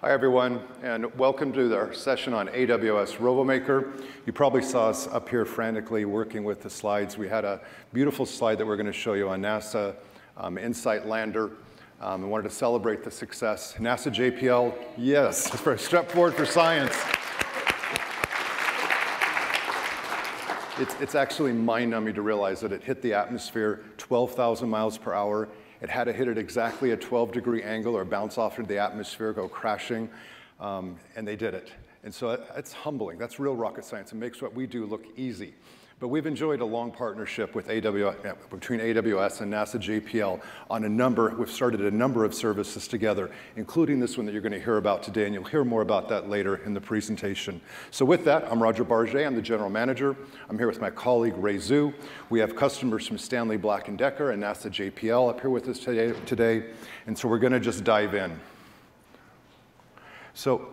Hi everyone, and welcome to our session on AWS RoboMaker. You probably saw us up here frantically working with the slides. We had a beautiful slide that we're going to show you on NASA InSight Lander. I wanted to celebrate the success. NASA JPL, yes, for a step forward for science. It's actually mind-numbing to realize that it hit the atmosphere 12,000 miles per hour. It had to hit at exactly a 12-degree angle or bounce off into the atmosphere, go crashing, and they did it. And so it's humbling. That's real rocket science. It makes what we do look easy. But we've enjoyed a long partnership with between AWS and NASA JPL on a number. We've started a number of services together, including this one that you're going to hear about today, and you'll hear more about that later in the presentation. So with that, I'm Roger Barge. I'm the general manager. I'm here with my colleague, Ray Zhu. We have customers from Stanley Black & Decker and NASA JPL up here with us today. And so we're going to just dive in. So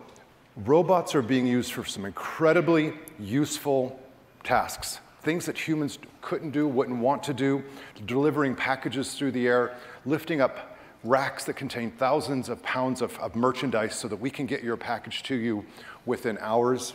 robots are being used for some incredibly useful tasks. Things that humans couldn't do, wouldn't want to do, delivering packages through the air, lifting up racks that contain thousands of pounds of merchandise so that we can get your package to you within hours.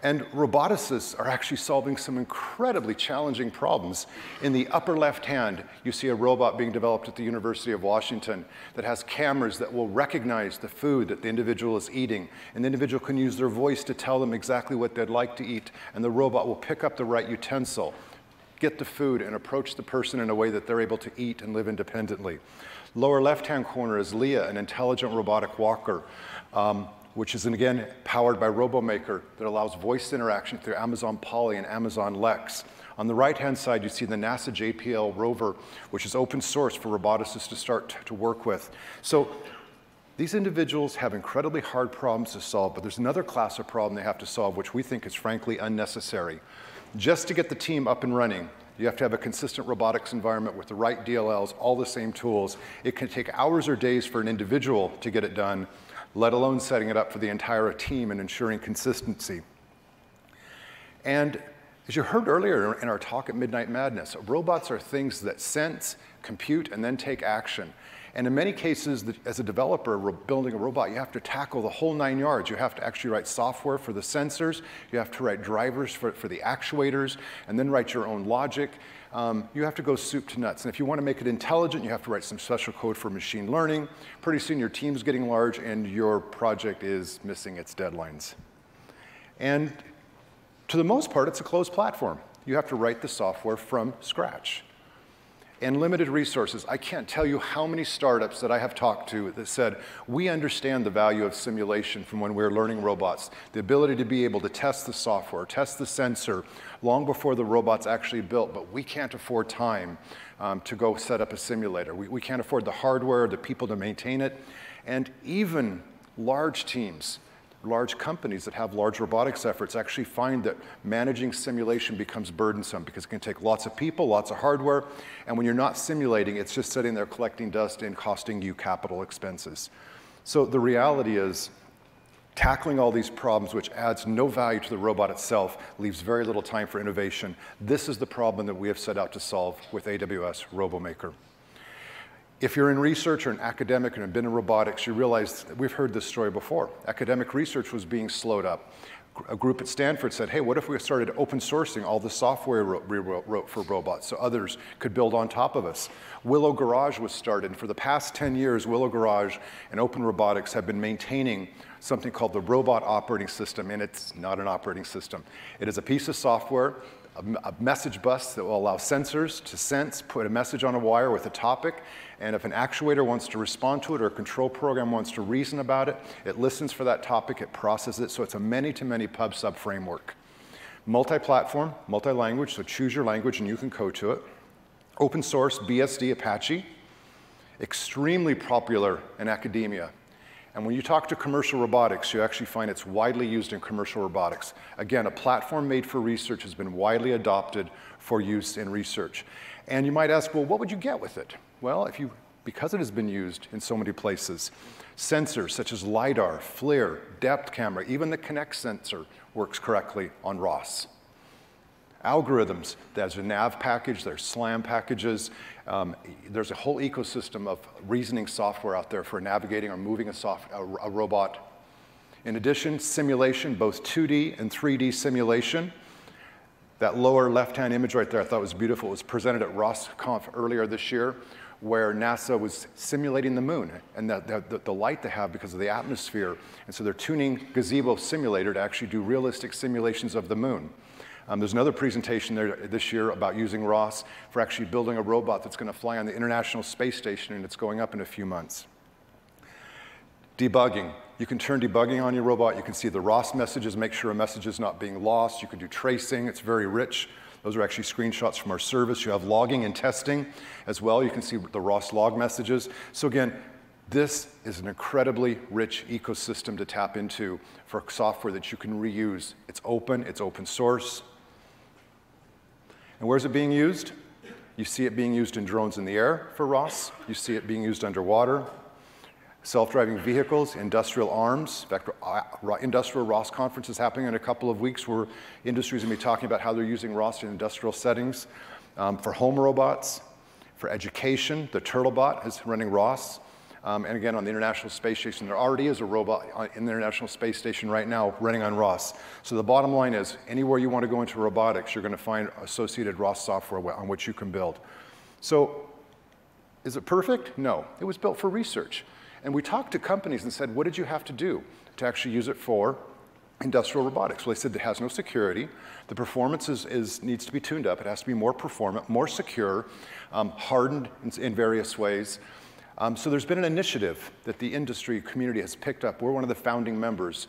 And roboticists are actually solving some incredibly challenging problems. In the upper left hand, you see a robot being developed at the University of Washington that has cameras that will recognize the food that the individual is eating. And the individual can use their voice to tell them exactly what they'd like to eat. And the robot will pick up the right utensil, get the food, and approach the person in a way that they're able to eat and live independently. Lower left hand corner is Leah, an intelligent robotic walker. Which is, again, powered by RoboMaker that allows voice interaction through Amazon Polly and Amazon Lex. On the right-hand side, you see the NASA JPL rover, which is open source for roboticists to start to work with. So these individuals have incredibly hard problems to solve, but there's another class of problem they have to solve, which we think is frankly unnecessary. Just to get the team up and running, you have to have a consistent robotics environment with the right DLLs, all the same tools. It can take hours or days for an individual to get it done, let alone setting it up for the entire team and ensuring consistency. And as you heard earlier in our talk at Midnight Madness, robots are things that sense, compute, and then take action. And in many cases, as a developer building a robot, you have to tackle the whole 9 yards. You have to actually write software for the sensors. You have to write drivers for the actuators, and then write your own logic. You have to go soup to nuts. And if you want to make it intelligent, you have to write some special code for machine learning. Pretty soon, your team's getting large, and your project is missing its deadlines. And to the most part, it's a closed platform. You have to write the software from scratch. And limited resources. I can't tell you how many startups that I have talked to that said, we understand the value of simulation from when we were learning robots, the ability to be able to test the software, test the sensor, long before the robot's actually built, but we can't afford time to go set up a simulator. We can't afford the hardware, the people to maintain it, and even large teams, large companies that have large robotics efforts actually find that managing simulation becomes burdensome because it can take lots of people, lots of hardware, and when you're not simulating, it's just sitting there collecting dust and costing you capital expenses. So the reality is tackling all these problems, which adds no value to the robot itself, leaves very little time for innovation. This is the problem that we have set out to solve with AWS RoboMaker. If you're in research or an academic and have been in robotics, you realize we've heard this story before. Academic research was being slowed up. A group at Stanford said, hey, what if we started open sourcing all the software we wrote for robots so others could build on top of us? Willow Garage was started. And for the past 10 years, Willow Garage and Open Robotics have been maintaining something called the Robot Operating System. And it's not an operating system. It is a piece of software, a message bus that will allow sensors to sense, put a message on a wire with a topic, and if an actuator wants to respond to it or a control program wants to reason about it, it listens for that topic, it processes it, so it's a many-to-many pub-sub framework. Multi-platform, multi-language, so choose your language and you can code to it. Open source, BSD, Apache, extremely popular in academia. And when you talk to commercial robotics, you actually find it's widely used in commercial robotics. Again, a platform made for research has been widely adopted for use in research. And you might ask, well, what would you get with it? Well, because it has been used in so many places, sensors such as LiDAR, FLIR, depth camera, even the Kinect sensor works correctly on ROS. algorithms. There's a nav package, there's SLAM packages. There's a whole ecosystem of reasoning software out there for navigating or moving a robot. In addition, simulation, both 2D and 3D simulation. That lower left-hand image right there I thought was beautiful. It was presented at ROSConf earlier this year, where NASA was simulating the moon and the light they have because of the atmosphere. And so they're tuning Gazebo Simulator to actually do realistic simulations of the moon. There's another presentation there this year about using ROS for actually building a robot that's going to fly on the International Space Station, and it's going up in a few months. Debugging. You can turn debugging on your robot. You can see the ROS messages, make sure a message is not being lost. You can do tracing. It's very rich. Those are actually screenshots from our service. You have logging and testing as well. You can see the ROS log messages. So again, this is an incredibly rich ecosystem to tap into for software that you can reuse. It's open source. And where's it being used? You see it being used in drones in the air for ROS. You see it being used underwater. Self-driving vehicles, industrial arms. In fact, industrial ROS conference is happening in a couple of weeks where industries are going to be talking about how they're using ROS in industrial settings. For home robots, for education, the TurtleBot is running ROS. And again, on the International Space Station, there already is a robot in the International Space Station right now running on ROS. So the bottom line is, anywhere you want to go into robotics, you're going to find associated ROS software on which you can build. So is it perfect? No. It was built for research. And we talked to companies and said, what did you have to do to actually use it for industrial robotics? Well, they said it has no security. The performance needs to be tuned up. It has to be more performant, more secure, hardened in various ways. So there's been an initiative that the industry community has picked up. We're one of the founding members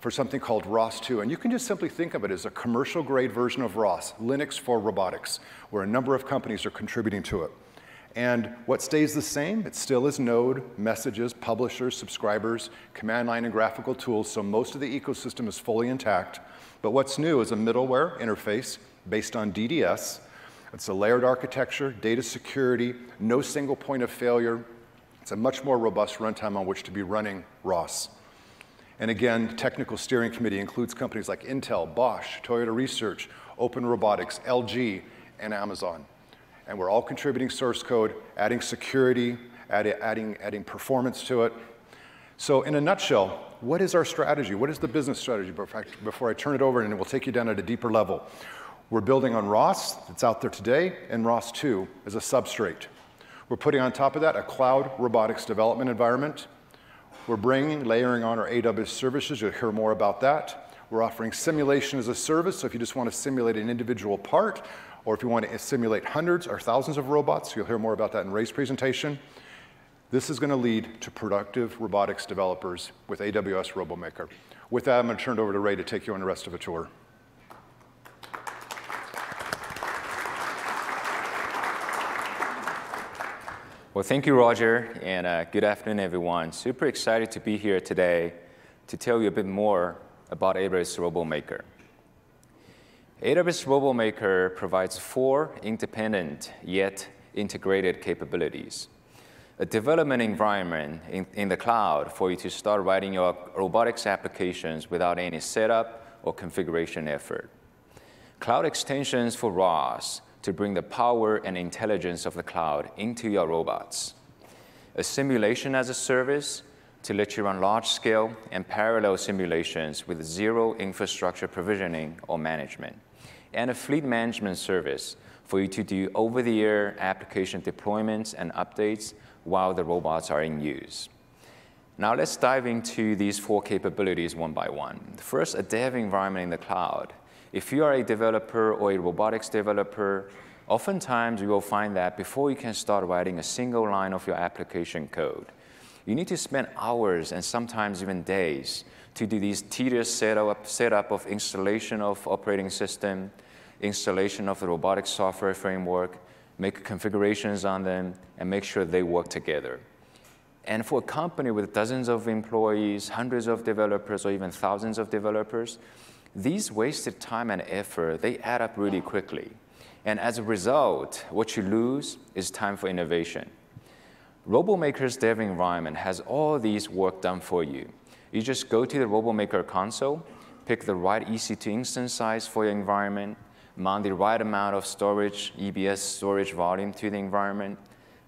for something called ROS2. And you can just simply think of it as a commercial grade version of ROS, Linux for robotics, where a number of companies are contributing to it. And what stays the same? It still is Node, messages, publishers, subscribers, command line, and graphical tools. So most of the ecosystem is fully intact. But what's new is a middleware interface based on DDS. It's a layered architecture, data security, no single point of failure. It's a much more robust runtime on which to be running ROS. And again, the technical steering committee includes companies like Intel, Bosch, Toyota Research, Open Robotics, LG, and Amazon. And we're all contributing source code, adding security, adding performance to it. So in a nutshell, what is our strategy? What is the business strategy? Before I turn it over, and we'll take you down at a deeper level. We're building on ROS that's out there today, and ROS2 as a substrate. We're putting on top of that a cloud robotics development environment. We're layering on our AWS services. You'll hear more about that. We're offering simulation as a service, so if you just want to simulate an individual part, or if you want to simulate hundreds or thousands of robots, you'll hear more about that in Ray's presentation. This is going to lead to productive robotics developers with AWS RoboMaker. With that, I'm going to turn it over to Ray to take you on the rest of the tour. Well, thank you, Roger, and good afternoon, everyone. Super excited to be here today to tell you a bit more about AWS RoboMaker. AWS RoboMaker provides 4 independent yet integrated capabilities. A development environment in the cloud for you to start writing your robotics applications without any setup or configuration effort. Cloud extensions for ROS to bring the power and intelligence of the cloud into your robots. A simulation as a service to let you run large-scale and parallel simulations with zero infrastructure provisioning or management. And a fleet management service for you to do over-the-air application deployments and updates while the robots are in use. Now let's dive into these 4 capabilities one by one. First, a dev environment in the cloud. If you are a developer or a robotics developer, oftentimes you will find that before you can start writing a single line of your application code, you need to spend hours and sometimes even days to do these tedious setup of installation of operating system, installation of the robotic software framework, make configurations on them, and make sure they work together. And for a company with dozens of employees, hundreds of developers, or even thousands of developers, these wasted time and effort, they add up really quickly. And as a result, what you lose is time for innovation. RoboMaker's dev environment has all these work done for you. You just go to the RoboMaker console, pick the right EC2 instance size for your environment, mount the right amount of storage, EBS storage volume to the environment,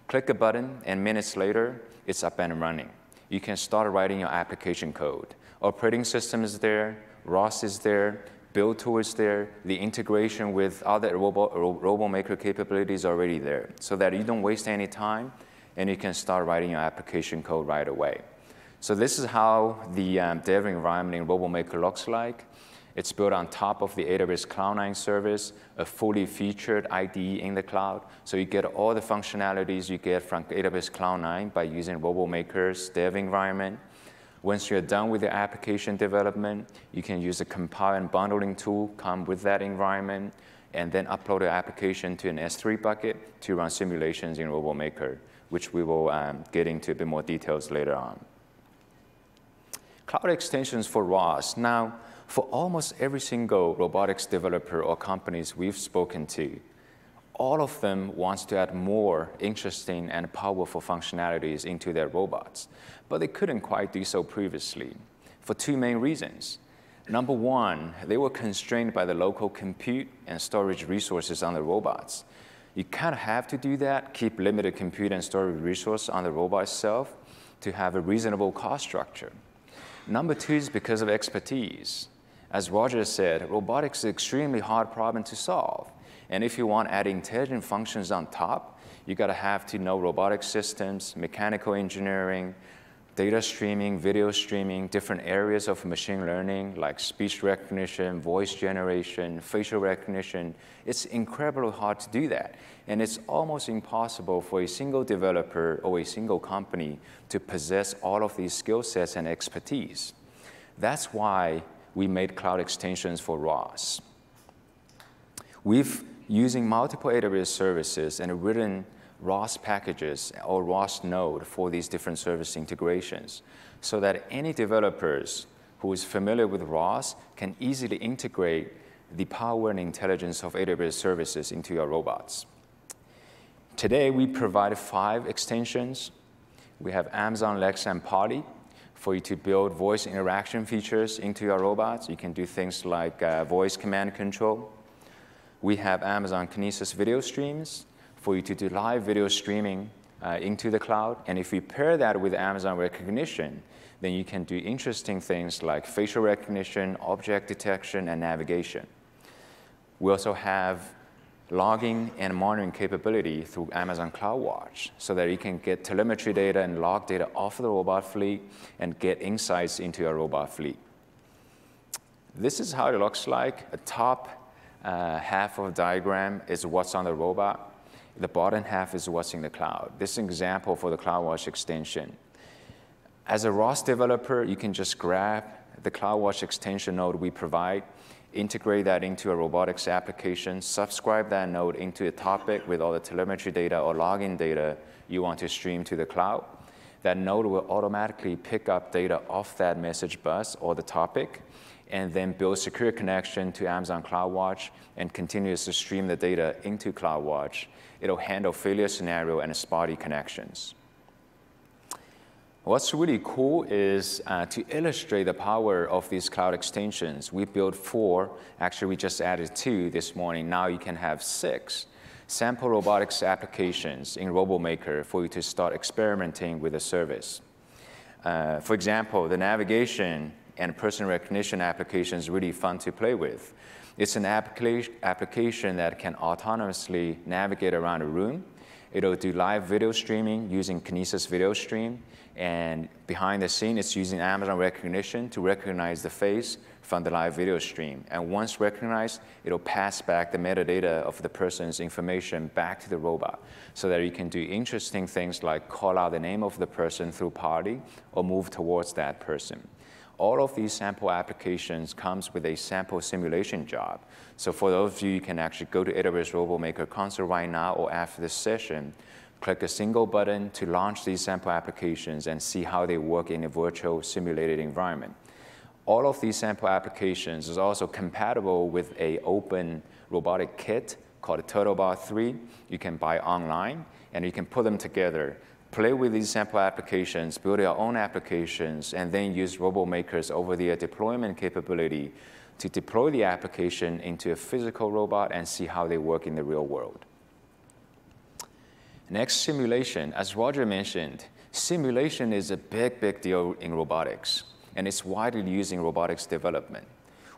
click a button, and minutes later, it's up and running. You can start writing your application code. Operating system is there, ROS is there, build tool is there, the integration with other RoboMaker capabilities are already there, so that you don't waste any time, and you can start writing your application code right away. So this is how the dev environment in RoboMaker looks like. It's built on top of the AWS Cloud9 service, a fully featured IDE in the cloud. So you get all the functionalities you get from AWS Cloud9 by using RoboMaker's dev environment. Once you're done with your application development, you can use a compile and bundling tool, come with that environment, and then upload your application to an S3 bucket to run simulations in RoboMaker, which we will get into a bit more details later on. Cloud extensions for ROS. Now, for almost every single robotics developer or companies we've spoken to, all of them wants to add more interesting and powerful functionalities into their robots, but they couldn't quite do so previously for two main reasons. Number one, they were constrained by the local compute and storage resources on the robots. You kind of have to do that, keep limited compute and storage resource on the robot itself to have a reasonable cost structure. Number two is because of expertise. As Roger said, robotics is an extremely hard problem to solve. And if you want to add intelligent functions on top, you got to have to know robotic systems, mechanical engineering, data streaming, video streaming, different areas of machine learning like speech recognition, voice generation, facial recognition. It's incredibly hard to do that. And it's almost impossible for a single developer or a single company to possess all of these skill sets and expertise. That's why we made cloud extensions for ROS. We've, using multiple AWS services, and written ROS packages or ROS node for these different service integrations so that any developers who is familiar with ROS can easily integrate the power and intelligence of AWS services into your robots. Today, we provide 5 extensions. We have Amazon Lex and Polly for you to build voice interaction features into your robots. You can do things like voice command control. We have Amazon Kinesis video streams for you to do live video streaming into the cloud. And if you pair that with Amazon Rekognition, then you can do interesting things like facial recognition, object detection, and navigation. We also have logging and monitoring capability through Amazon CloudWatch so that you can get telemetry data and log data off the robot fleet and get insights into your robot fleet. This is how it looks like. A top half of the diagram is what's on the robot. The bottom half is what's in the cloud. This is an example for the CloudWatch extension. As a ROS developer, you can just grab the CloudWatch extension node we provide, integrate that into a robotics application, subscribe that node into a topic with all the telemetry data or login data you want to stream to the cloud. That node will automatically pick up data off that message bus or the topic, and then build secure connection to Amazon CloudWatch and continuously stream the data into CloudWatch. It'll handle failure scenario and spotty connections. What's really cool is to illustrate the power of these cloud extensions. We built 4. Actually, we just added 2 this morning. Now you can have 6 sample robotics applications in RoboMaker for you to start experimenting with the service. For example, the navigation and person recognition application is really fun to play with. It's an application that can autonomously navigate around a room. It'll do live video streaming using Kinesis Video Stream. And behind the scene, it's using Amazon Rekognition to recognize the face from the live video stream. And once recognized, it'll pass back the metadata of the person's information back to the robot so that you can do interesting things like call out the name of the person through Polly or move towards that person. All of these sample applications comes with a sample simulation job. So for those of you can actually go to AWS RoboMaker console right now or after this session, click a single button to launch these sample applications and see how they work in a virtual simulated environment. All of these sample applications is also compatible with an open robotic kit called TurtleBot 3. You can buy online, and you can put them together, play with these sample applications, build your own applications, and then use RoboMaker's over-the-air deployment capability to deploy the application into a physical robot and see how they work in the real world. Next, simulation. As Roger mentioned, simulation is a big, big deal in robotics, and it's widely used in robotics development.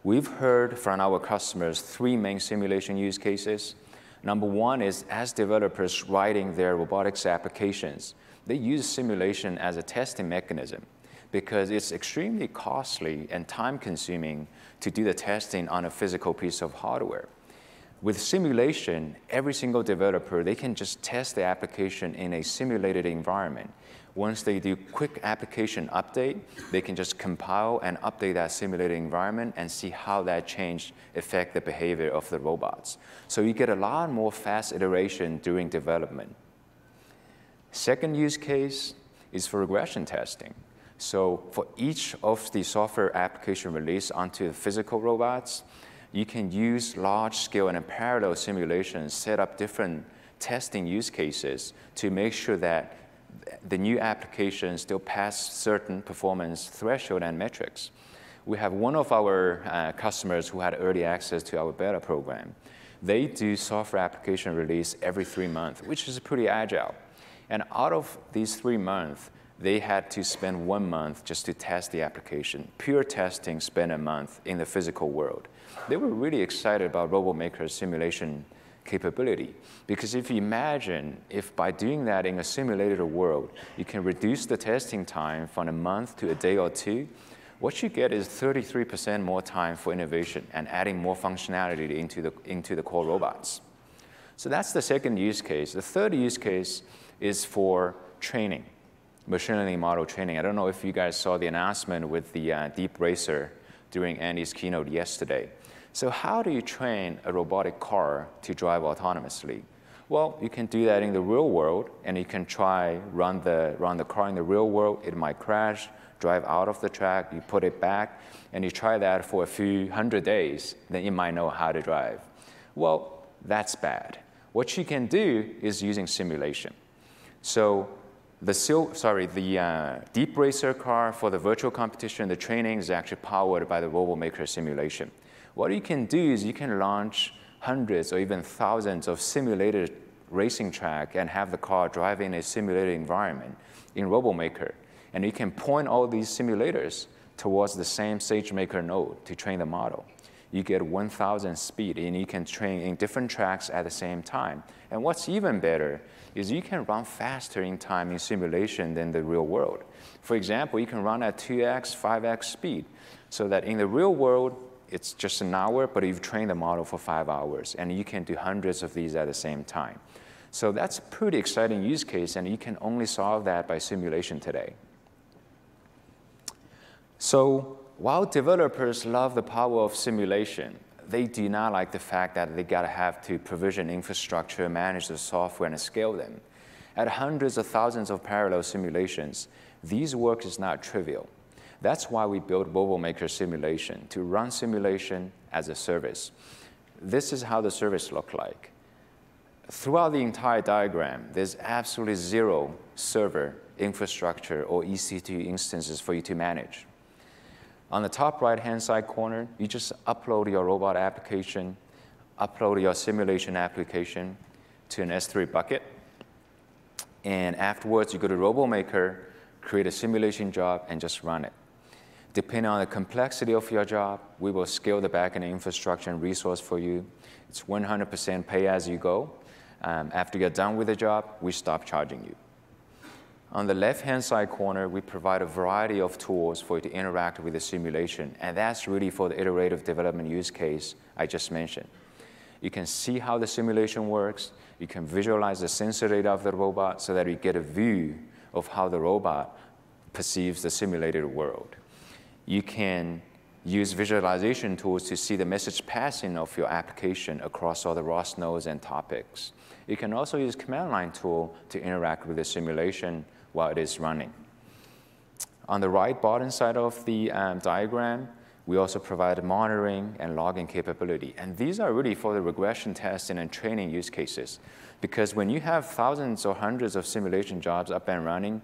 We've heard from our customers three main simulation use cases. Number one is as developers writing their robotics applications, they use simulation as a testing mechanism because it's extremely costly and time-consuming to do the testing on a physical piece of hardware. With simulation, every single developer, they can just test the application in a simulated environment. Once they do quick application update, they can just compile and update that simulated environment and see how that change affect the behavior of the robots. So you get a lot more fast iteration during development. Second use case is for regression testing. So for each of the software application released onto the physical robots, you can use large-scale and parallel simulations, set up different testing use cases to make sure that the new applications still pass certain performance threshold and metrics. We have one of our customers who had early access to our beta program. They do software application release every 3 months, which is pretty agile. And out of these 3 months, they had to spend 1 month just to test the application. Pure testing spent a month in the physical world. They were really excited about RoboMaker's simulation capability. Because if you imagine, if by doing that in a simulated world, you can reduce the testing time from a month to a day or two, what you get is 33% more time for innovation and adding more functionality into the core robots. So that's the second use case. The third use case is for training, machine learning model training. I don't know if you guys saw the announcement with the DeepRacer during Andy's keynote yesterday. So how do you train a robotic car to drive autonomously? Well, you can do that in the real world, and you can try run the car in the real world. It might crash, drive out of the track, you put it back, and you try that for a few hundred days, then you might know how to drive. Well, that's bad. What you can do is using simulation. So the DeepRacer car for the virtual competition, the training is actually powered by the RoboMaker simulation. What you can do is you can launch hundreds or even thousands of simulated racing track and have the car drive in a simulated environment in RoboMaker. And you can point all these simulators towards the same SageMaker node to train the model. You get 1,000 speed, and you can train in different tracks at the same time. And what's even better is you can run faster in time in simulation than the real world. For example, you can run at 2x, 5x speed, so that in the real world, it's just an hour, but you've trained the model for 5 hours, and you can do hundreds of these at the same time. So that's a pretty exciting use case, and you can only solve that by simulation today. So while developers love the power of simulation, they do not like the fact that they gotta have to provision infrastructure, manage the software, and scale them. At hundreds of thousands of parallel simulations, these work is not trivial. That's why we built RoboMaker simulation, to run simulation as a service. This is how the service looks like. Throughout the entire diagram, there's absolutely zero server infrastructure or EC2 instances for you to manage. On the top right-hand side corner, you just upload your robot application, upload your simulation application to an S3 bucket, and afterwards you go to RoboMaker, create a simulation job, and just run it. Depending on the complexity of your job, we will scale the backend infrastructure and resource for you. It's 100% pay-as-you-go. After you're done with the job, we stop charging you. On the left-hand side corner, we provide a variety of tools for you to interact with the simulation, and that's really for the iterative development use case I just mentioned. You can see how the simulation works. You can visualize the sensor data of the robot so that you get a view of how the robot perceives the simulated world. You can use visualization tools to see the message passing of your application across all the ROS nodes and topics. You can also use command line tool to interact with the simulation while it is running. On the right bottom side of the diagram, we also provide monitoring and logging capability. And these are really for the regression testing and training use cases. Because when you have thousands or hundreds of simulation jobs up and running,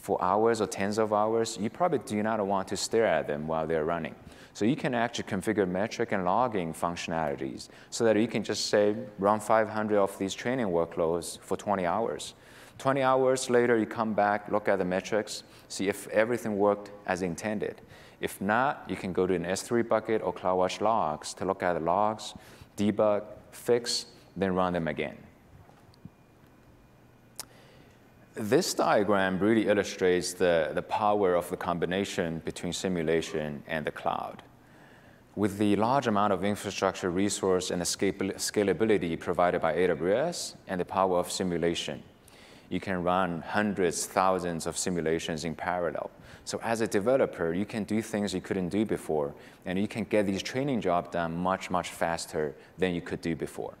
for hours or tens of hours, you probably do not want to stare at them while they're running. So you can actually configure metric and logging functionalities so that you can just say, run 500 of these training workloads for 20 hours. 20 hours later, you come back, look at the metrics, see if everything worked as intended. If not, you can go to an S3 bucket or CloudWatch logs to look at the logs, debug, fix, then run them again. This diagram really illustrates the power of the combination between simulation and the cloud. With the large amount of infrastructure resource and the scalability provided by AWS and the power of simulation, you can run hundreds, thousands of simulations in parallel. So as a developer, you can do things you couldn't do before, and you can get these training jobs done much, much faster than you could do before.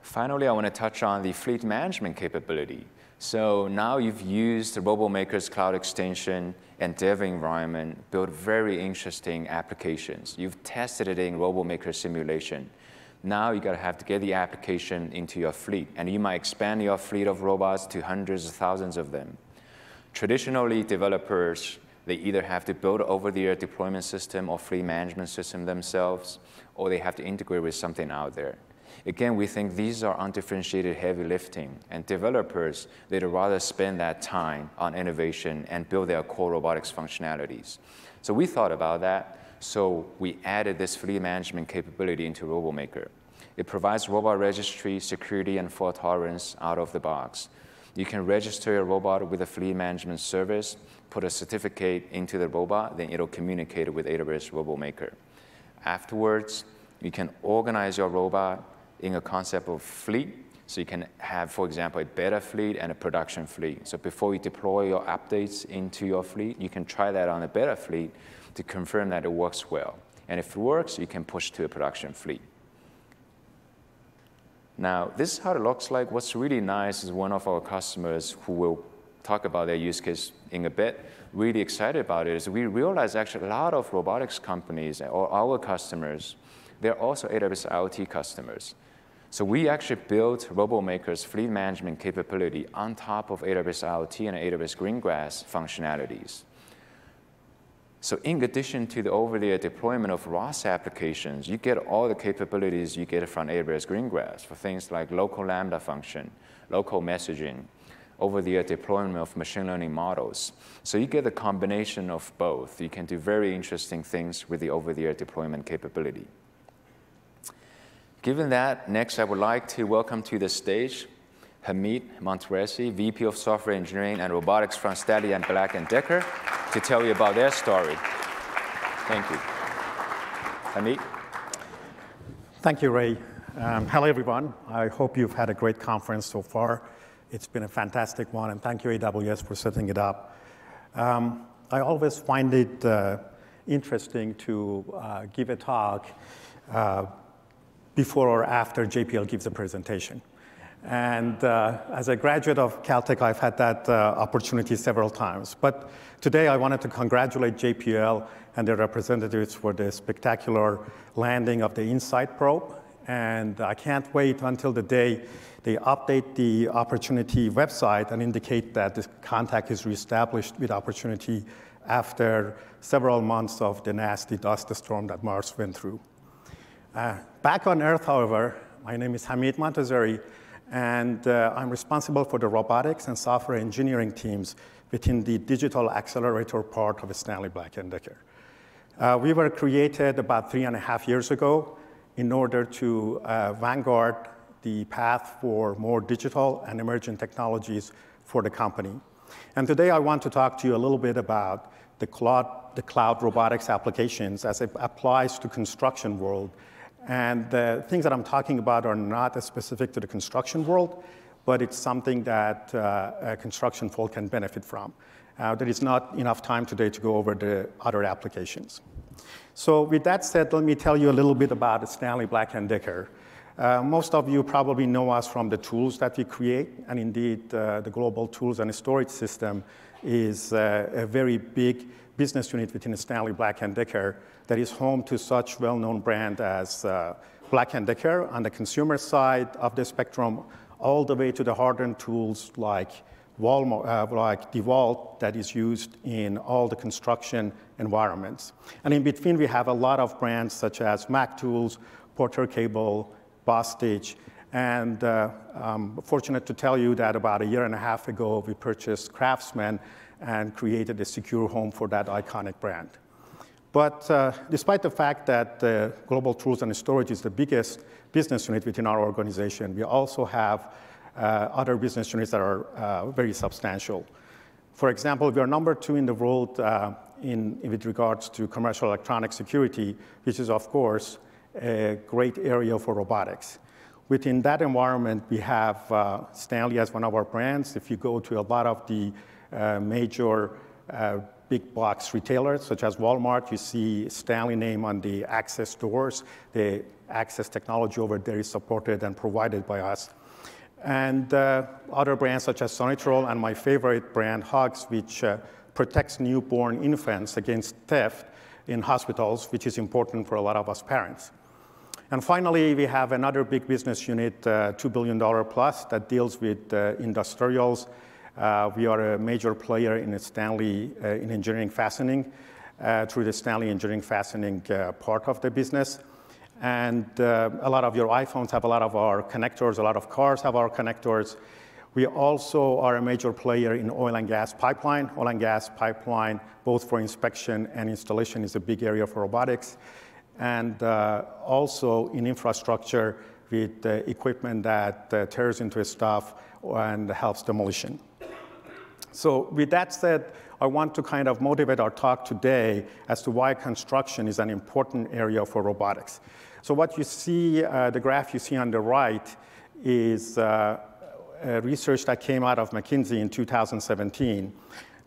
Finally, I want to touch on the fleet management capability. So now you've used the RoboMaker's cloud extension and dev environment, built very interesting applications. You've tested it in RoboMaker simulation. Now you've got to have to get the application into your fleet, and you might expand your fleet of robots to hundreds of thousands of them. Traditionally, developers, they either have to build over-the-air deployment system or fleet management system themselves, or they have to integrate with something out there. Again, we think these are undifferentiated heavy lifting, and developers, they'd rather spend that time on innovation and build their core robotics functionalities. So we thought about that, so we added this fleet management capability into RoboMaker. It provides robot registry, security, and fault tolerance out of the box. You can register your robot with a fleet management service, put a certificate into the robot, then it'll communicate with AWS RoboMaker. Afterwards, you can organize your robot in a concept of fleet. So you can have, for example, a beta fleet and a production fleet. So before you deploy your updates into your fleet, you can try that on a beta fleet to confirm that it works well. And if it works, you can push to a production fleet. Now, this is how it looks like. What's really nice is one of our customers, who will talk about their use case in a bit, really excited about it, is we realize actually a lot of robotics companies or our customers, they're also AWS IoT customers. So we actually built RoboMaker's fleet management capability on top of AWS IoT and AWS Greengrass functionalities. So in addition to the over-the-air deployment of ROS applications, you get all the capabilities you get from AWS Greengrass for things like local Lambda function, local messaging, over-the-air deployment of machine learning models. So you get a combination of both. You can do very interesting things with the over-the-air deployment capability. Given that, next I would like to welcome to the stage Hamid Montazeri, VP of Software Engineering and Robotics from Stanley & Black & Decker, to tell you about their story. Thank you. Hamid. Thank you, Ray. Hello, everyone. I hope you've had a great conference so far. It's been a fantastic one, and thank you, AWS, for setting it up. I always find it interesting to give a talk before or after JPL gives a presentation. And as a graduate of Caltech, I've had that opportunity several times. But today, I wanted to congratulate JPL and their representatives for the spectacular landing of the InSight probe. And I can't wait until the day they update the Opportunity website and indicate that this contact is reestablished with Opportunity after several months of the nasty dust storm that Mars went through. Back on Earth, however, my name is Hamid Montazeri, and I'm responsible for the robotics and software engineering teams within the digital accelerator part of Stanley Black & Decker. We were created about 3.5 years ago in order to vanguard the path for more digital and emerging technologies for the company. And today I want to talk to you a little bit about the cloud robotics applications as it applies to construction world. And the things that I'm talking about are not specific to the construction world, but it's something that construction folk can benefit from. There is not enough time today to go over the other applications. So with that said, let me tell you a little bit about Stanley Black & Decker. Most of you probably know us from the tools that we create, and indeed the global tools and storage system is a very big business unit within Stanley Black & Decker that is home to such well-known brand as Black & Decker on the consumer side of the spectrum, all the way to the hardened tools like like DeWalt that is used in all the construction environments. And in between, we have a lot of brands such as Mac Tools, Porter Cable, Bostitch, and I'm fortunate to tell you that about 1.5 years ago, we purchased Craftsman and created a secure home for that iconic brand. But despite the fact that Global Tools and Storage is the biggest business unit within our organization, we also have other business units that are very substantial. For example, we are number 2 in the world with regards to commercial electronic security, which is, of course, a great area for robotics. Within that environment, we have Stanley as one of our brands. If you go to a lot of the major big box retailers, such as Walmart, you see Stanley name on the access doors. The access technology over there is supported and provided by us. And other brands such as Sonitrol and my favorite brand, Hugs, which protects newborn infants against theft in hospitals, which is important for a lot of us parents. And finally, we have another big business unit, $2 billion plus, that deals with industrials. We are a major player in Stanley in engineering fastening through the Stanley engineering fastening part of the business. And a lot of your iPhones have a lot of our connectors. A lot of cars have our connectors. We also are a major player in oil and gas pipeline. Oil and gas pipeline, both for inspection and installation, is a big area for robotics. And also in infrastructure with equipment that tears into stuff and helps demolition. So with that said, I want to kind of motivate our talk today as to why construction is an important area for robotics. So what you see, the graph you see on the right is research that came out of McKinsey in 2017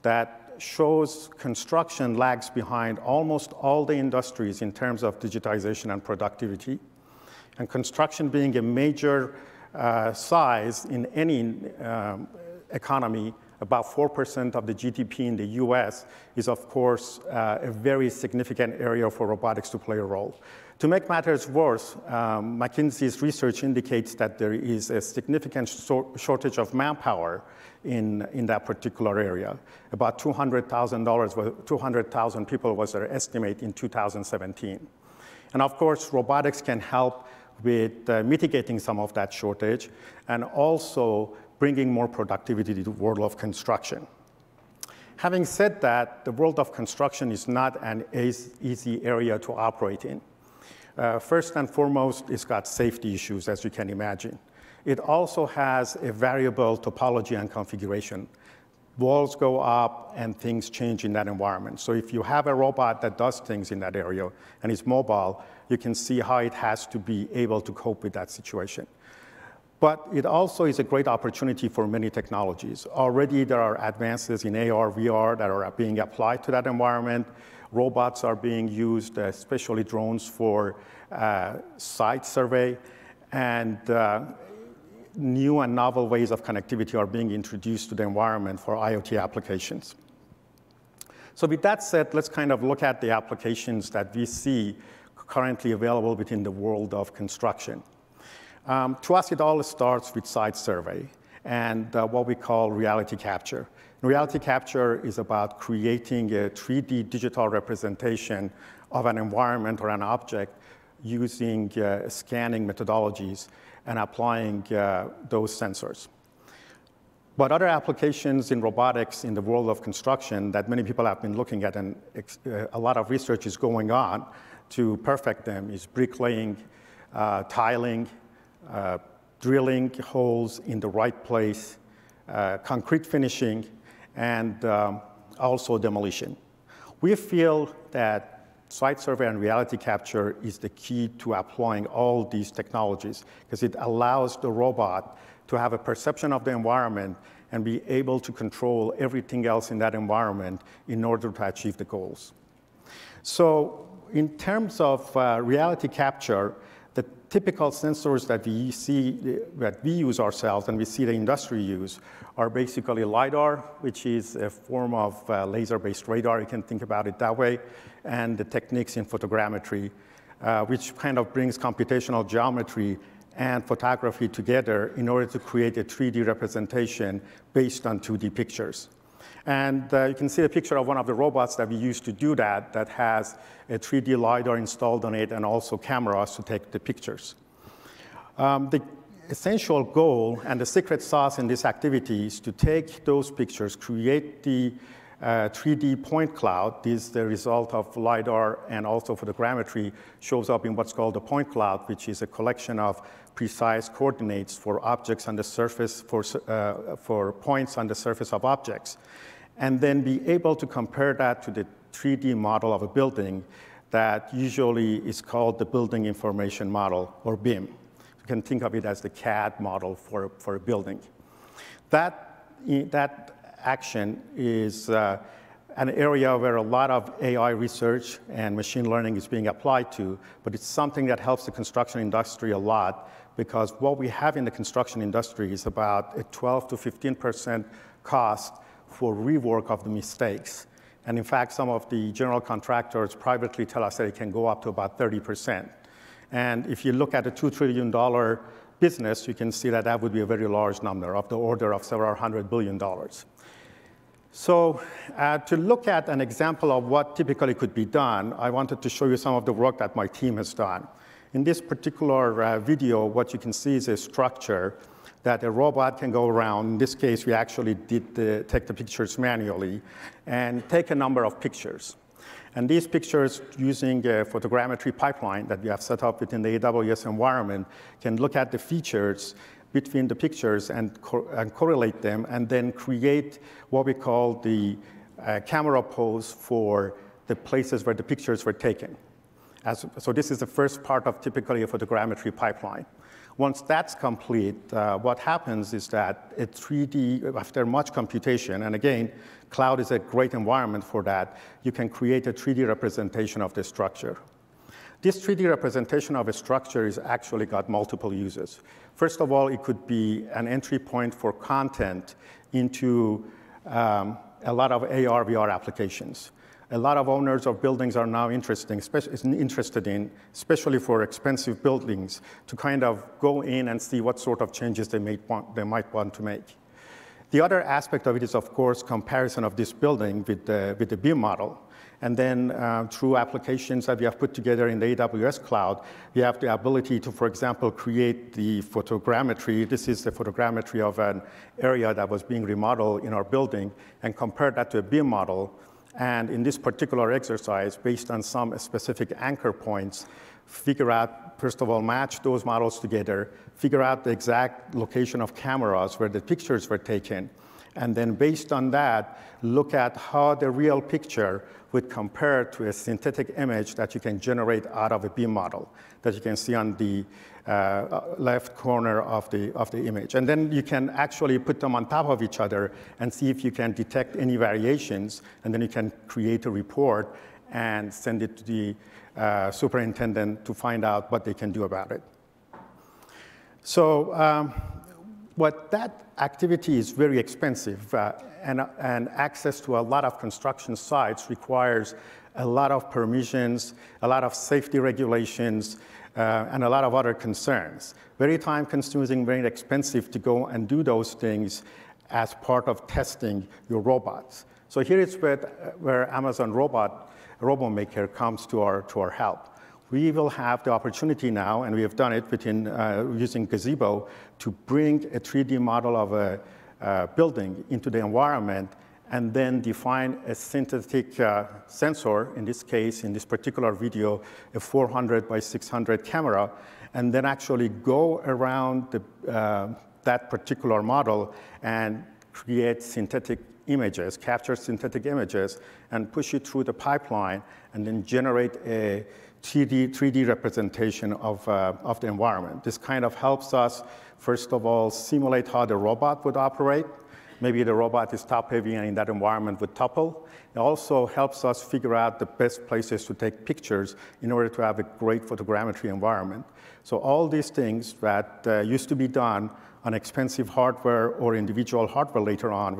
that shows construction lags behind almost all the industries in terms of digitization and productivity. And construction being a major size in any economy, about 4% of the GDP in the US is, of course, a very significant area for robotics to play a role. To make matters worse, McKinsey's research indicates that there is a significant shortage of manpower in that particular area. About 200,000 people was their estimate in 2017. And of course, robotics can help with mitigating some of that shortage and also bringing more productivity to the world of construction. Having said that, the world of construction is not an easy area to operate in. First and foremost, it's got safety issues, as you can imagine. It also has a variable topology and configuration. Walls go up and things change in that environment. So if you have a robot that does things in that area and is mobile, you can see how it has to be able to cope with that situation. But it also is a great opportunity for many technologies. Already there are advances in AR, VR that are being applied to that environment. Robots are being used, especially drones, for site survey. And new and novel ways of connectivity are being introduced to the environment for IoT applications. So with that said, let's kind of look at the applications that we see currently available within the world of construction. To us, it all starts with site survey and what we call reality capture. And reality capture is about creating a 3D digital representation of an environment or an object using scanning methodologies and applying those sensors. But other applications in robotics in the world of construction that many people have been looking at, and a lot of research is going on to perfect them, is bricklaying, tiling, drilling holes in the right place, concrete finishing, and also demolition. We feel that site survey and reality capture is the key to applying all these technologies because it allows the robot to have a perception of the environment and be able to control everything else in that environment in order to achieve the goals. So in terms of reality capture, the typical sensors that we see, that we use ourselves and we see the industry use, are basically LiDAR, which is a form of laser-based radar. You can think about it that way, and the techniques in photogrammetry, which kind of brings computational geometry and photography together in order to create a 3D representation based on 2D pictures. And you can see a picture of one of the robots that we used to do that, that has a 3D LiDAR installed on it and also cameras to take the pictures. The essential goal and the secret sauce in this activity is to take those pictures, create the 3D point cloud. This is the result of LiDAR and also photogrammetry, shows up in what's called the point cloud, which is a collection of precise coordinates for objects on the surface, for points on the surface of objects. And then be able to compare that to the 3D model of a building that usually is called the Building Information Model, or BIM. You can think of it as the CAD model for a building. That action is an area where a lot of AI research and machine learning is being applied to, but it's something that helps the construction industry a lot, because what we have in the construction industry is about a 12 to 15% cost for rework of the mistakes. And in fact, some of the general contractors privately tell us that it can go up to about 30%. And if you look at a $2 trillion business, you can see that that would be a very large number, of the order of several $100 billion. So to look at an example of what typically could be done, I wanted to show you some of the work that my team has done. In this particular video, what you can see is a structure that a robot can go around. In this case, we actually did take the pictures manually and take a number of pictures. And these pictures, using a photogrammetry pipeline that we have set up within the AWS environment, can look at the features between the pictures and correlate them, and then create what we call the camera pose for the places where the pictures were taken. So this is the first part of typically a photogrammetry pipeline. Once that's complete, what happens is that a 3D, after much computation, and again, cloud is a great environment for that, you can create a 3D representation of the structure. This 3D representation of a structure is actually got multiple uses. First of all, it could be an entry point for content into a lot of AR, VR applications. A lot of owners of buildings are now interested in, especially for expensive buildings, to kind of go in and see what sort of changes they might want to make. The other aspect of it is, of course, comparison of this building with the BIM model. And then through applications that we have put together in the AWS cloud, we have the ability to, for example, create the photogrammetry. This is the photogrammetry of an area that was being remodeled in our building, and compare that to a BIM model. And in this particular exercise, based on some specific anchor points, figure out, first of all, match those models together, figure out the exact location of cameras where the pictures were taken, and then based on that, look at how the real picture would compare to a synthetic image that you can generate out of a BIM model that you can see on the left corner of the image. And then you can actually put them on top of each other and see if you can detect any variations, and then you can create a report and send it to the superintendent to find out what they can do about it. So what that activity is very expensive, and access to a lot of construction sites requires a lot of permissions, a lot of safety regulations, and a lot of other concerns. Very time-consuming, very expensive to go and do those things as part of testing your robots. So here is where Amazon RoboMaker comes to our help. We will have the opportunity now, and we have done it within, using Gazebo, to bring a 3D model of a building into the environment, and then define a synthetic sensor, in this case, in this particular video, a 400 by 600 camera, and then actually go around that particular model and create synthetic images, capture synthetic images, and push it through the pipeline, and then generate a 3D representation of the environment. This kind of helps us, first of all, simulate how the robot would operate. Maybe the robot is top-heavy and in that environment would topple. It also helps us figure out the best places to take pictures in order to have a great photogrammetry environment. So all these things that used to be done on expensive hardware or individual hardware later on,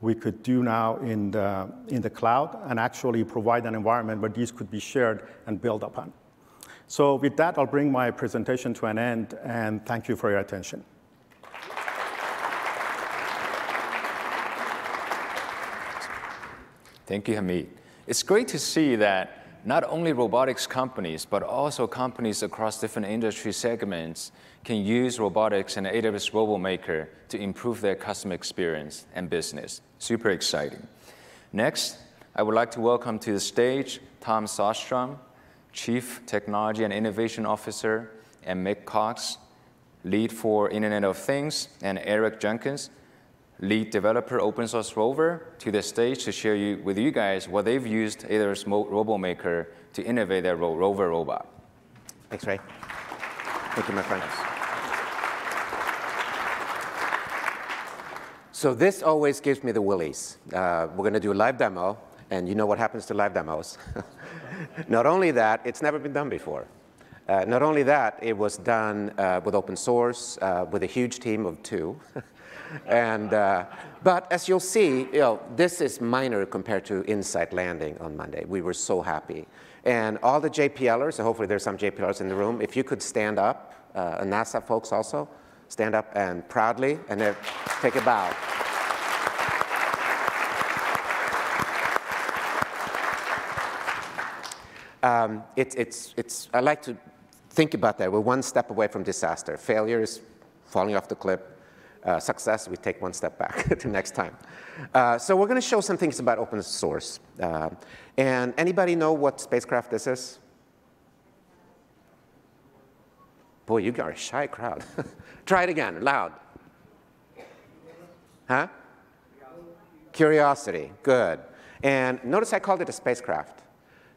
we could do now in the cloud, and actually provide an environment where these could be shared and built upon. So with that, I'll bring my presentation to an end, and thank you for your attention. Thank you, Hamid. It's great to see that not only robotics companies, but also companies across different industry segments can use robotics and AWS RoboMaker to improve their customer experience and business. Super exciting. Next, I would like to welcome to the stage Tom Sostrom, Chief Technology and Innovation Officer, and Mick Cox, Lead for Internet of Things, and Eric Junkins, Lead Developer Open Source Rover, to the stage to share with you guys what they've used AWS RoboMaker to innovate their Rover robot. Thanks, Ray. Thank you, my friends. So this always gives me the willies. We're going to do a live demo, and you know what happens to live demos. Not only that, it's never been done before. Not only that, it was done with open source, with a huge team of two. And, but as you'll see, you know, this is minor compared to InSight Landing on Monday. We were so happy. And all the JPLers, so hopefully there's some JPLers in the room, if you could stand up, and NASA folks also, stand up and proudly, and then take a bow. I like to think about that. We're one step away from disaster. Failure is falling off the cliff. Success, we take one step back to next time. So we're going to show some things about open source. And anybody know what spacecraft this is? Boy, you are a shy crowd. Try it again, loud. Huh? Curiosity, good. And notice I called it a spacecraft.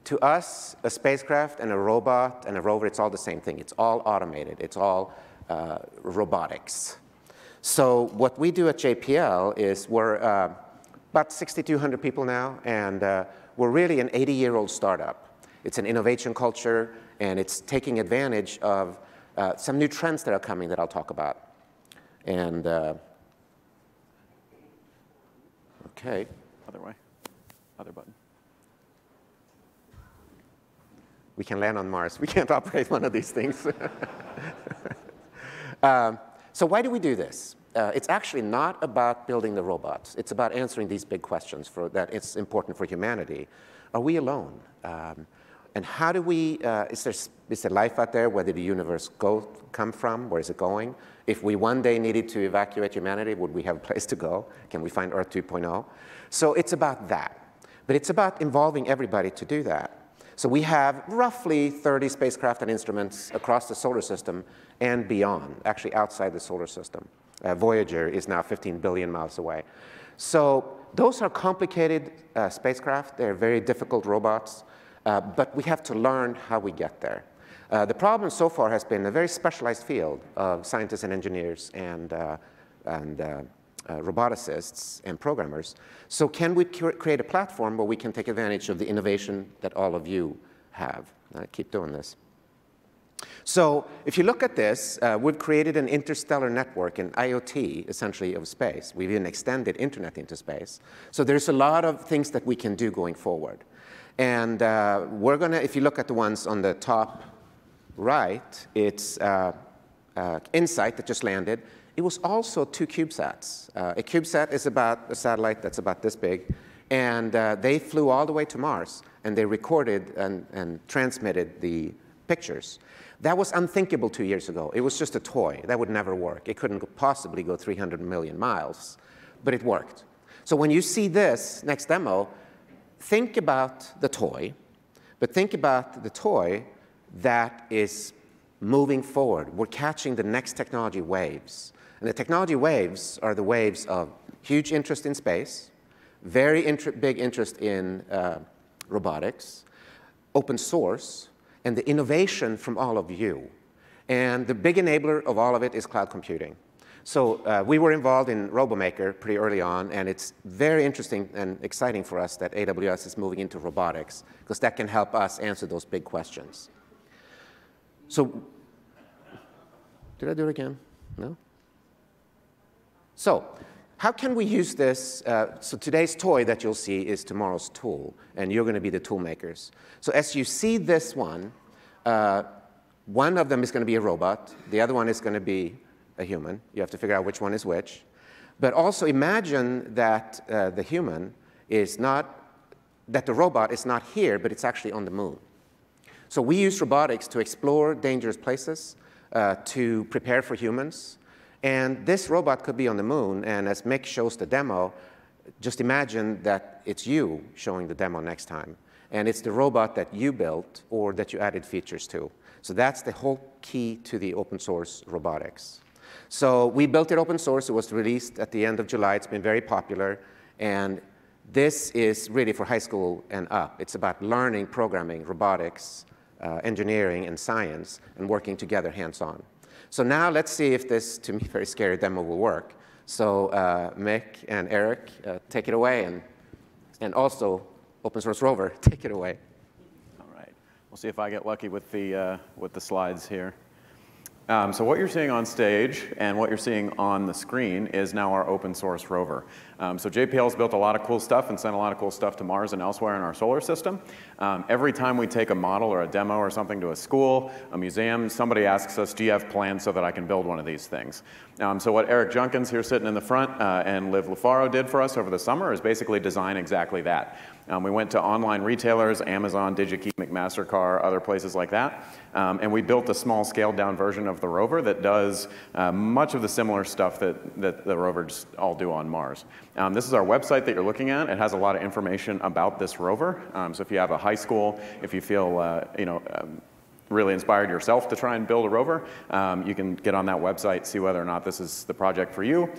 To us, a spacecraft and a robot and a rover, it's all the same thing. It's all automated. It's all robotics. So what we do at JPL is we're about 6,200 people now, and we're really an 80-year-old startup. It's an innovation culture, and it's taking advantage of some new trends that are coming that I'll talk about. And okay, other way, other button. We can land on Mars. We can't operate one of these things. So why do we do this? It's actually not about building the robots. It's about answering these big questions that it's important for humanity. Are we alone? And how do we, is there life out there? Where did the universe come from? Where is it going? If we one day needed to evacuate humanity, would we have a place to go? Can we find Earth 2.0? So it's about that. But it's about involving everybody to do that. So we have roughly 30 spacecraft and instruments across the solar system and beyond, actually outside the solar system. Voyager is now 15 billion miles away. So those are complicated spacecraft. They're very difficult robots, but we have to learn how we get there. The problem so far has been a very specialized field of scientists and engineers and roboticists and programmers. So can we create a platform where we can take advantage of the innovation that all of you have? Keep doing this. So if you look at this, we've created an interstellar network, an IoT, essentially, of space. We've even extended internet into space. So there's a lot of things that we can do going forward. And we're going to, if you look at the ones on the top right, it's InSight that just landed. It was also two CubeSats. A CubeSat is about a satellite that's about this big, and they flew all the way to Mars, and they recorded and transmitted the pictures. That was unthinkable 2 years ago. It was just a toy. That would never work. It couldn't possibly go 300 million miles, but it worked. So when you see this next demo, think about the toy, but think about the toy that is moving forward. We're catching the next technology waves. And the technology waves are the waves of huge interest in space, very big interest in robotics, open source, and the innovation from all of you. And the big enabler of all of it is cloud computing. So we were involved in RoboMaker pretty early on, and it's very interesting and exciting for us that AWS is moving into robotics, because that can help us answer those big questions. So did I do it again? No? So how can we use this? So today's toy that you'll see is tomorrow's tool, and you're going to be the tool makers. So as you see this one, One of them is going to be a robot. The other one is going to be a human. You have to figure out which one is which. But also imagine that the robot is not here, but it's actually on the moon. So we use robotics to explore dangerous places, to prepare for humans. And this robot could be on the moon. And as Mick shows the demo, just imagine that it's you showing the demo next time. And it's the robot that you built or that you added features to. So that's the whole key to the open source robotics. So we built it open source. It was released at the end of July. It's been very popular. And this is really for high school and up. It's about learning, programming, robotics, engineering, and science, and working together hands-on. So now let's see if this, to me, very scary demo will work. So Mick and Eric, take it away. And also, Open Source Rover, take it away. All right. We'll see if I get lucky with the slides here. So what you're seeing on stage and what you're seeing on the screen is now our open source rover. So JPL's built a lot of cool stuff and sent a lot of cool stuff to Mars and elsewhere in our solar system. Every time we take a model or a demo or something to a school, a museum, somebody asks us, do you have plans so that I can build one of these things? So what Eric Junkins here sitting in the front and Liv LaFaro did for us over the summer is basically design exactly that. We went to online retailers, Amazon, DigiKey, McMasterCar, other places like that. And we built a small scaled-down version of the rover that does much of the similar stuff that the rovers all do on Mars. This is our website that you're looking at. It has a lot of information about this rover. So if you have a high school, if you feel really inspired yourself to try and build a rover, you can get on that website, see whether or not this is the project for you.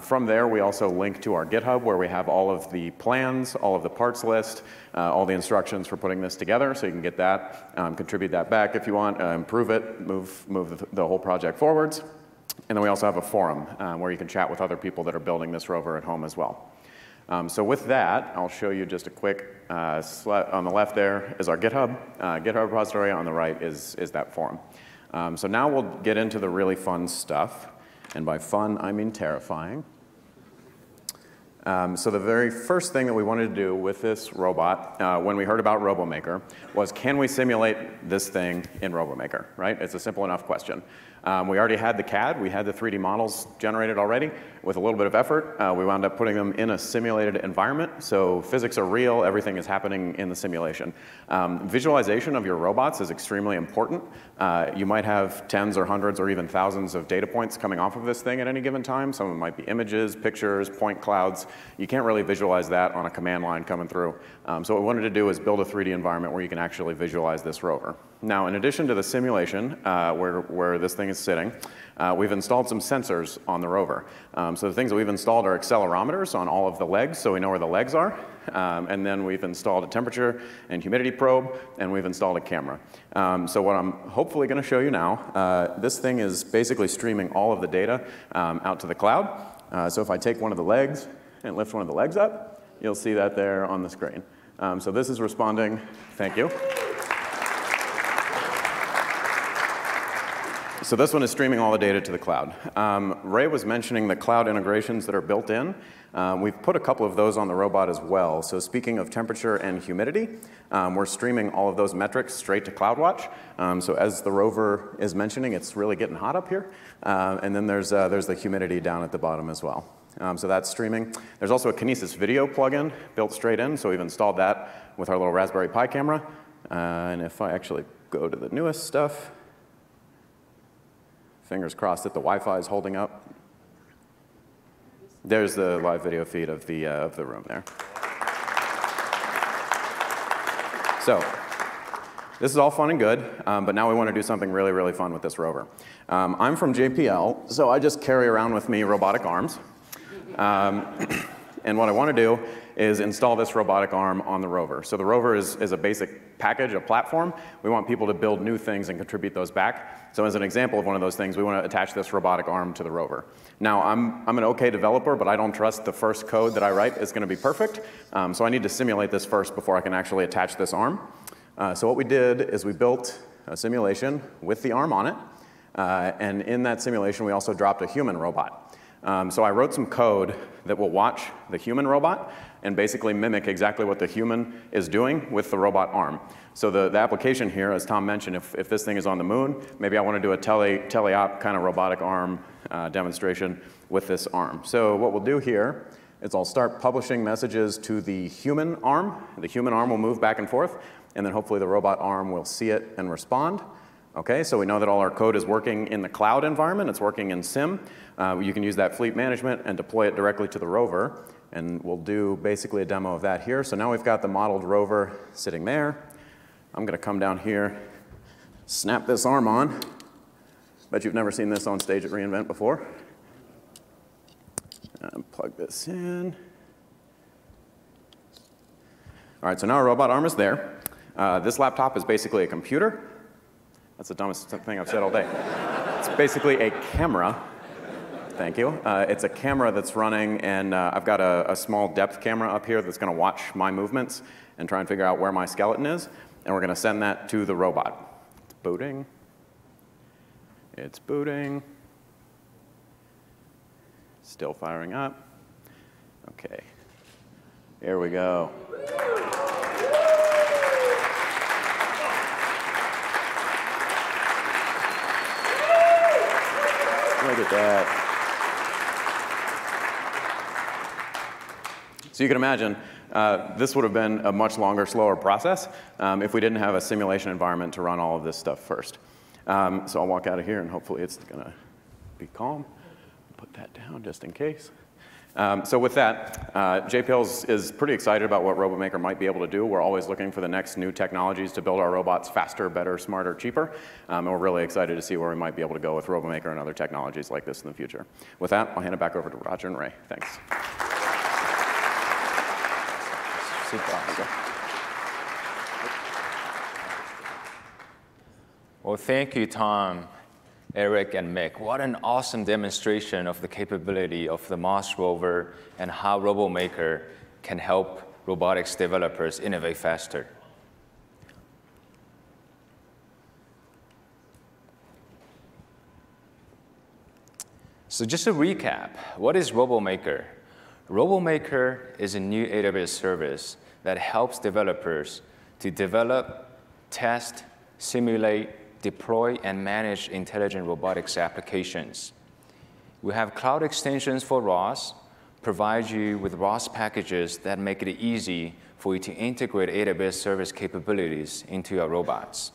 From there, we also link to our GitHub, where we have all of the plans, all of the parts list, all the instructions for putting this together. So you can get that, contribute that back if you want, improve it, move the whole project forwards. And then we also have a forum where you can chat with other people that are building this rover at home as well. So with that, I'll show you just a quick on the left there is our GitHub. GitHub repository on the right is that forum. So now we'll get into the really fun stuff. And by fun, I mean terrifying. So the very first thing that we wanted to do with this robot when we heard about RoboMaker was, can we simulate this thing in RoboMaker, right? It's a simple enough question. We already had the CAD. We had the 3D models generated already. With a little bit of effort, we wound up putting them in a simulated environment. So physics are real. Everything is happening in the simulation. Visualization of your robots is extremely important. You might have tens or hundreds or even thousands of data points coming off of this thing at any given time. Some of them might be images, pictures, point clouds. You can't really visualize that on a command line coming through. So what we wanted to do is build a 3D environment where you can actually visualize this rover. Now, in addition to the simulation where this thing is sitting, we've installed some sensors on the rover. So the things that we've installed are accelerometers on all of the legs, so we know where the legs are. And then we've installed a temperature and humidity probe, and we've installed a camera. So what I'm hopefully going to show you now, this thing is basically streaming all of the data out to the cloud. So if I take one of the legs and lift one of the legs up, you'll see that there on the screen. So this is responding. Thank you. So this one is streaming all the data to the cloud. Ray was mentioning the cloud integrations that are built in. We've put a couple of those on the robot as well. So speaking of temperature and humidity, we're streaming all of those metrics straight to CloudWatch. So as the rover is mentioning, it's really getting hot up here. And then there's the humidity down at the bottom as well. So that's streaming. There's also a Kinesis video plugin built straight in. So we've installed that with our little Raspberry Pi camera. And if I actually go to the newest stuff, fingers crossed that the Wi-Fi is holding up. There's the live video feed of the room there. So this is all fun and good, but now we want to do something really, really fun with this rover. I'm from JPL, so I just carry around with me robotic arms. And what I want to do is install this robotic arm on the rover. So the rover is a basic package, a platform. We want people to build new things and contribute those back. So as an example of one of those things, we want to attach this robotic arm to the rover. Now, I'm an OK developer, but I don't trust the first code that I write is going to be perfect. So I need to simulate this first before I can actually attach this arm. So what we did is we built a simulation with the arm on it. And in that simulation, we also dropped a human robot. So I wrote some code that will watch the human robot and basically mimic exactly what the human is doing with the robot arm. So the application here, as Tom mentioned, if this thing is on the moon, maybe I want to do a teleop kind of robotic arm demonstration with this arm. So what we'll do here is I'll start publishing messages to the human arm. The human arm will move back and forth, and then hopefully the robot arm will see it and respond. Okay, so we know that all our code is working in the cloud environment. It's working in SIM. You can use that fleet management and deploy it directly to the rover. And we'll do basically a demo of that here. So now we've got the modeled rover sitting there. I'm going to come down here, snap this arm on. Bet you've never seen this on stage at reInvent before. And plug this in. All right, so now our robot arm is there. This laptop is basically a computer. That's the dumbest thing I've said all day. It's basically a camera. Thank you. It's a camera that's running, and I've got a small depth camera up here that's going to watch my movements and try and figure out where my skeleton is. And we're going to send that to the robot. It's booting. It's booting. Still firing up. OK. Here we go. Look at that. So you can imagine, this would have been a much longer, slower process if we didn't have a simulation environment to run all of this stuff first. So I'll walk out of here, and hopefully it's going to be calm. Put that down just in case. So with that, JPL is pretty excited about what RoboMaker might be able to do. We're always looking for the next new technologies to build our robots faster, better, smarter, cheaper. And we're really excited to see where we might be able to go with RoboMaker and other technologies like this in the future. With that, I'll hand it back over to Roger and Ray. Thanks. Well, thank you, Tom, Eric, and Mick. What an awesome demonstration of the capability of the Mars rover and how RoboMaker can help robotics developers innovate faster. So just to recap, what is RoboMaker? RoboMaker is a new AWS service that helps developers to develop, test, simulate, deploy and manage intelligent robotics applications. We have cloud extensions for ROS, provide you with ROS packages that make it easy for you to integrate AWS service capabilities into your robots.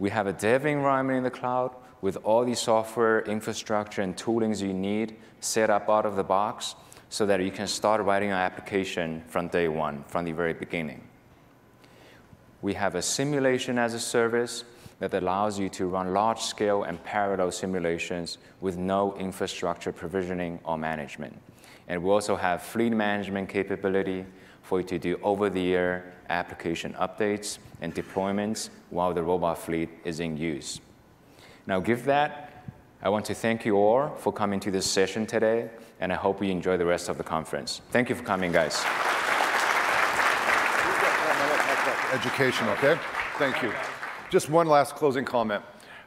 We have a dev environment in the cloud with all the software, infrastructure, and toolings you need set up out of the box so that you can start writing your application from day one, from the very beginning. We have a simulation as a service that allows you to run large-scale and parallel simulations with no infrastructure provisioning or management. And we also have fleet management capability for you to do over-the-air application updates and deployments while the robot fleet is in use. Now, given that, I want to thank you all for coming to this session today, and I hope you enjoy the rest of the conference. Thank you for coming, guys. Education, OK? Thank you. Just one last closing comment.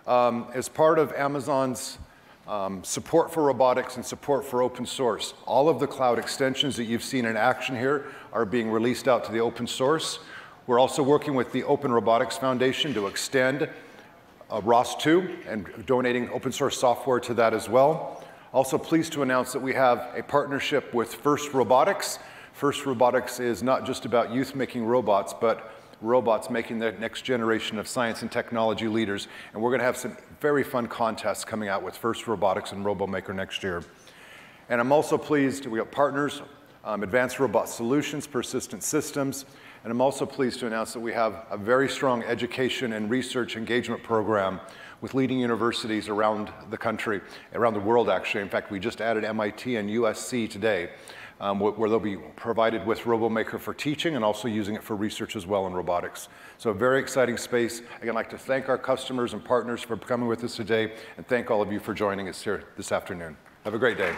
As part of Amazon's support for robotics and support for open source, all of the cloud extensions that you've seen in action here are being released out to the open source. We're also working with the Open Robotics Foundation to extend ROS2 and donating open source software to that as well. Also pleased to announce that we have a partnership with FIRST Robotics. FIRST Robotics is not just about youth making robots, but robots making the next generation of science and technology leaders. And we're going to have some very fun contests coming out with FIRST Robotics and RoboMaker next year. And I'm also pleased, we have partners, Advanced Robot Solutions, Persistent Systems. And I'm also pleased to announce that we have a very strong education and research engagement program with leading universities around the country, around the world, actually. In fact, we just added MIT and USC today, where they'll be provided with RoboMaker for teaching and also using it for research as well in robotics. So a very exciting space. Again, I'd like to thank our customers and partners for coming with us today, and thank all of you for joining us here this afternoon. Have a great day.